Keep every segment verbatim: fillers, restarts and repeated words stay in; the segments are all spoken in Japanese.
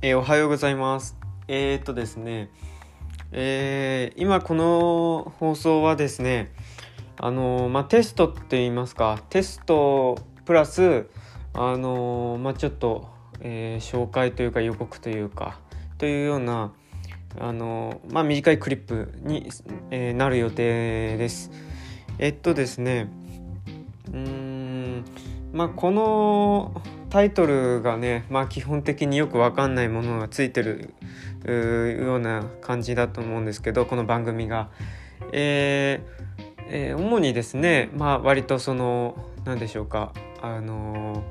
えー、おはようございます。えー、っとですね、えー、今この放送はですね、あのー、まあ、テストって言いますか、テストプラス、あのー、まあ、ちょっと、えー、紹介というか予告というか、というような、あのー、まあ、短いクリップに、えー、なる予定です。えー、っとですね、うーん、まあ、この、タイトルがね、まあ、基本的によく分かんないものがついてるような感じだと思うんですけど、この番組が、えーえー、主にですね、まあ、割とその何でしょうか、あの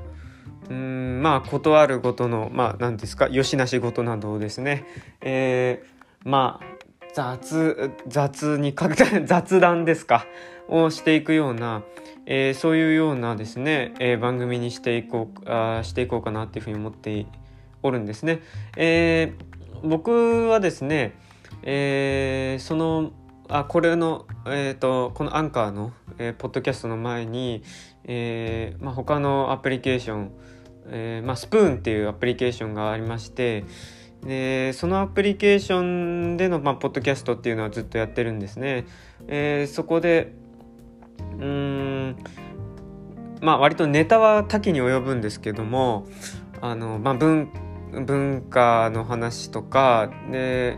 ー、うーんまあことあるごとの、まあ、何ですか、よしなしごとなどをですね、えー、まあ雑雑にかけた雑談ですかをしていくような、えー、そういうようなですね、えー、番組にしていこうあしていこうかなっていうふうに思っておるんですね。えー、僕はですね、えー、そのあこれのえっとこのアンカーの、えー、ポッドキャストの前に、えーまあ、他のアプリケーション、えーまあ、スプーンっていうアプリケーションがありまして。でそのアプリケーションでの、まあ、ポッドキャストっていうのはずっとやってるんですね。えー、そこでうーん、まあ、割とネタは多岐に及ぶんですけども、あの、まあ、文、文化の話とかで、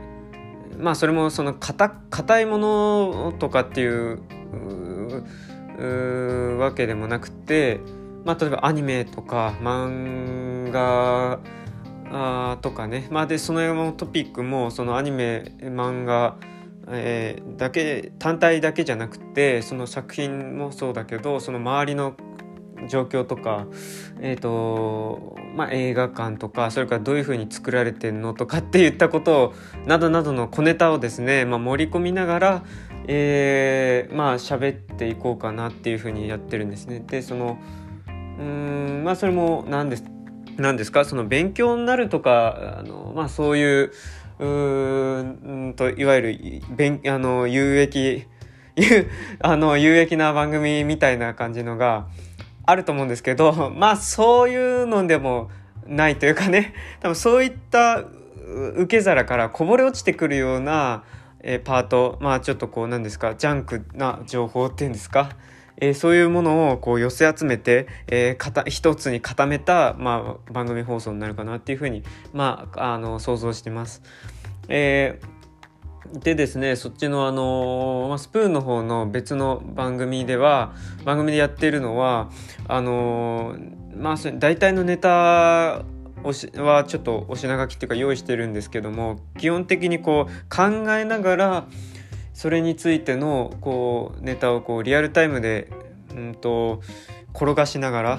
まあ、それもその硬いものとかっていう、ううわけでもなくて、まあ、例えばアニメとか漫画あとかね、まあ、でその辺のトピックもそのアニメ漫画、えー、だけ単体だけじゃなくて、その作品もそうだけど、その周りの状況とか、えーとまあ、映画館とか、それからどういう風に作られてんのとかっていったことをなどなどの小ネタをですね、まあ、盛り込みながら、えー、まあ喋っていこうかなっていう風にやってるんですね。でそのうーんまあそれも何です何ですか、その勉強になるとか、あの、まあ、そういう、うーんといわゆる勉あの有益あの有益な番組みたいな感じのがあると思うんですけど、まあそういうのでもないというかね、多分そういった受け皿からこぼれ落ちてくるような、えー、パート、まあちょっとこう何ですか、ジャンクな情報っていうんですか。えー、そういうものをこう寄せ集めて、えー、かた一つに固めた、まあ、番組放送になるかなっていうふうに、まあ、あの想像してます。えー、でですね、そっちの、あのー、スプーンの方の別の番組では番組でやっているのはあのーまあ、大体のネタはちょっとお品書きっていうか用意してるんですけども、基本的にこう考えながらそれについてのこうネタをこうリアルタイムで、うん、と転がしながら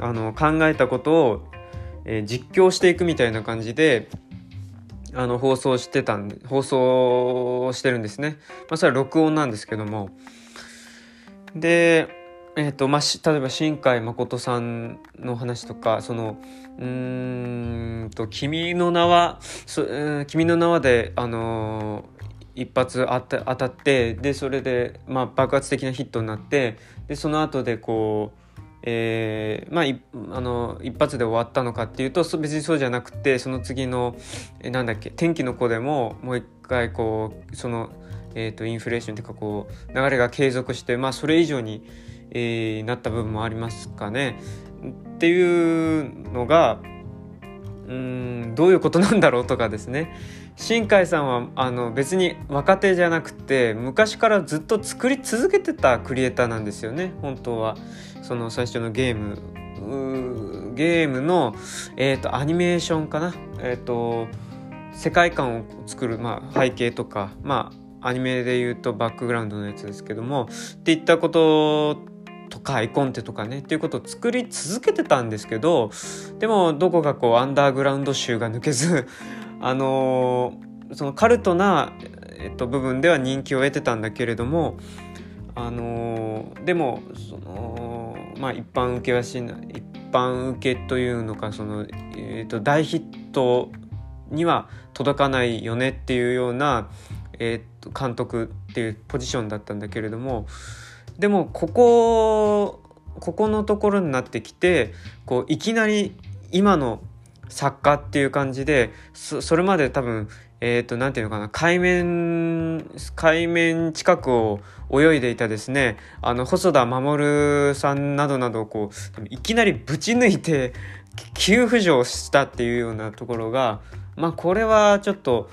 あの考えたことを、えー、実況していくみたいな感じであの放送してたんで放送してるんですね。まあ、それは録音なんですけども、で、えーとまあ、例えば新海誠さんの話とか、そのうーんと君の名はそ、うん、君の名はであのー一発当たって、でそれで、まあ、爆発的なヒットになって、でその後でこう、えーまあ、あの一発で終わったのかっていうと別にそうじゃなくて、その次のなんだっけ、天気の子でももう一回こうその、えー、とインフレーションというかこう流れが継続して、まあ、それ以上に、えー、なった部分もありますかねっていうのが。うーんどういうことなんだろうとかですね、新海さんはあの別に若手じゃなくて昔からずっと作り続けてたクリエイターなんですよね。本当はその最初のゲームゲームの、えーと、アニメーションかな、えーと、世界観を作る、まあ、背景とか、まあ、アニメでいうとバックグラウンドのやつですけどもっていったこととか、絵コンテとかねっていうことを作り続けてたんですけど、でもどこかこうアンダーグラウンド臭が抜けずあのー、そのカルトな、えっと、部分では人気を得てたんだけれども、あのー、でもそのまあ一般受けはしない一般受けというのか、その、えっと、大ヒットには届かないよねっていうような、えっと、監督っていうポジションだったんだけれども、でもここここのところになってきて、こういきなり今の作家っていう感じで、 そ, それまで多分えっとなんていうのかな、海面海面近くを泳いでいたですね、あの細田守さんなどなどをこういきなりぶち抜いて急浮上したっていうようなところが、まあこれはちょっと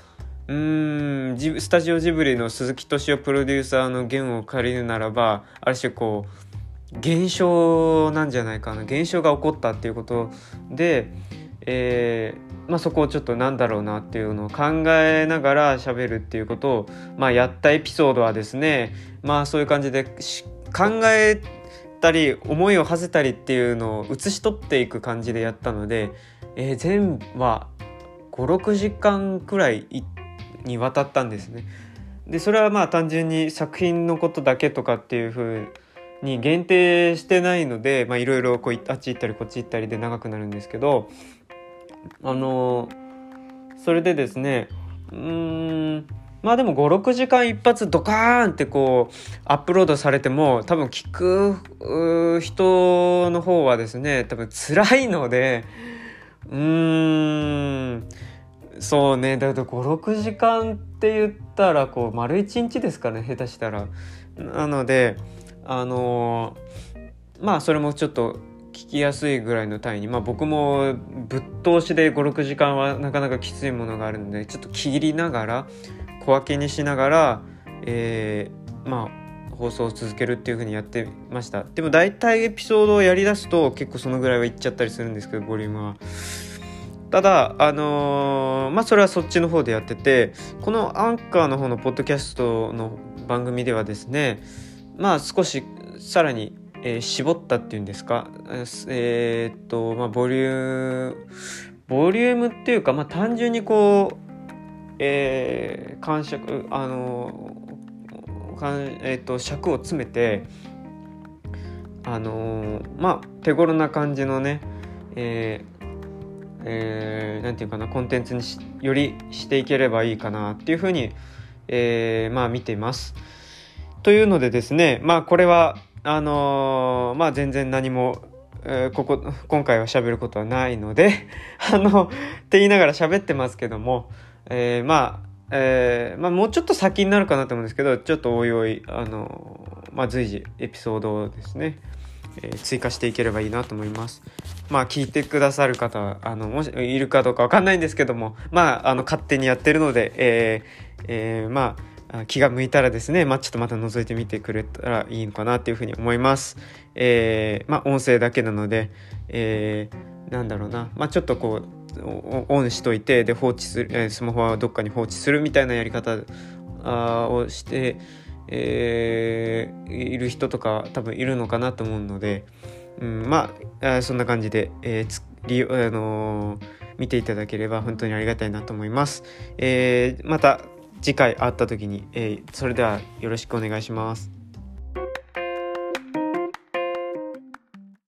うーんスタジオジブリの鈴木敏夫プロデューサーの言を借りるならば、ある種こう現象なんじゃないかな、現象が起こったっていうことで、えーまあ、そこをちょっとなんだろうなっていうのを考えながら喋るっていうことを、まあ、やったエピソードはですね、まあそういう感じで考えたり思いを馳せたりっていうのを写し取っていく感じでやったので、えー、全話 ご,ろく 時間くらいにわたったんですね。でそれはまあ単純に作品のことだけとかっていう風に限定してないので、いろいろあっち行ったりこっち行ったりで長くなるんですけど、あのそれでですね、うーんまあでも ご,ろく 時間一発ドカーンってこうアップロードされても、多分聞く人の方はですね多分辛いので、うーんそうね、だけど ご,ろく 時間って言ったらこう丸いちにちですからね、下手したら。なのであのまあそれもちょっと聞きやすいぐらいの単位に、まあ、僕もぶっ通しで ご,ろく 時間はなかなかきついものがあるので、ちょっと切りながら小分けにしながら、えー、まあ放送を続けるっていう風にやってました。でも大体エピソードをやりだすと結構そのぐらいはいっちゃったりするんですけど、ボリュームは。ただあのー、まあそれはそっちの方でやってて、このアンカーの方のポッドキャストの番組ではですね、まあ少しさらに、えー、絞ったっていうんですか、えー、っとまあボリュームボリュームっていうか、まあ単純にこう、えー、感触あのー、かんえー、っと尺を詰めて、あのー、まあ手頃な感じのね、えーえー、なんていうかな、コンテンツによりしていければいいかなっていうふうに、えー、まあ見ています。というのでですね、まあこれはあのー、まあ全然何も、えー、ここ今回は喋ることはないのであのって言いながら喋ってますけども、えー、まあ、えー、まあもうちょっと先になるかなと思うんですけど、ちょっとおいおいあのー、まあ随時エピソードをですね、えー、追加していければいいなと思います。まあ聞いてくださる方はあのもしいるかどうかわかんないんですけども、まああの勝手にやってるので、えーえー、まあ気が向いたらですね、まあちょっとまた覗いてみてくれたらいいのかなっていうふうに思います。えー、まあ音声だけなので、えー、なんだろうな、まあちょっとこうオンしといてで放置する、スマホはどっかに放置するみたいなやり方をして。えー、いる人とか多分いるのかなと思うので、うん、まあそんな感じで、えーつりあのー、見ていただければ本当にありがたいなと思います、えー、また次回会った時に、えー、それではよろしくお願いします。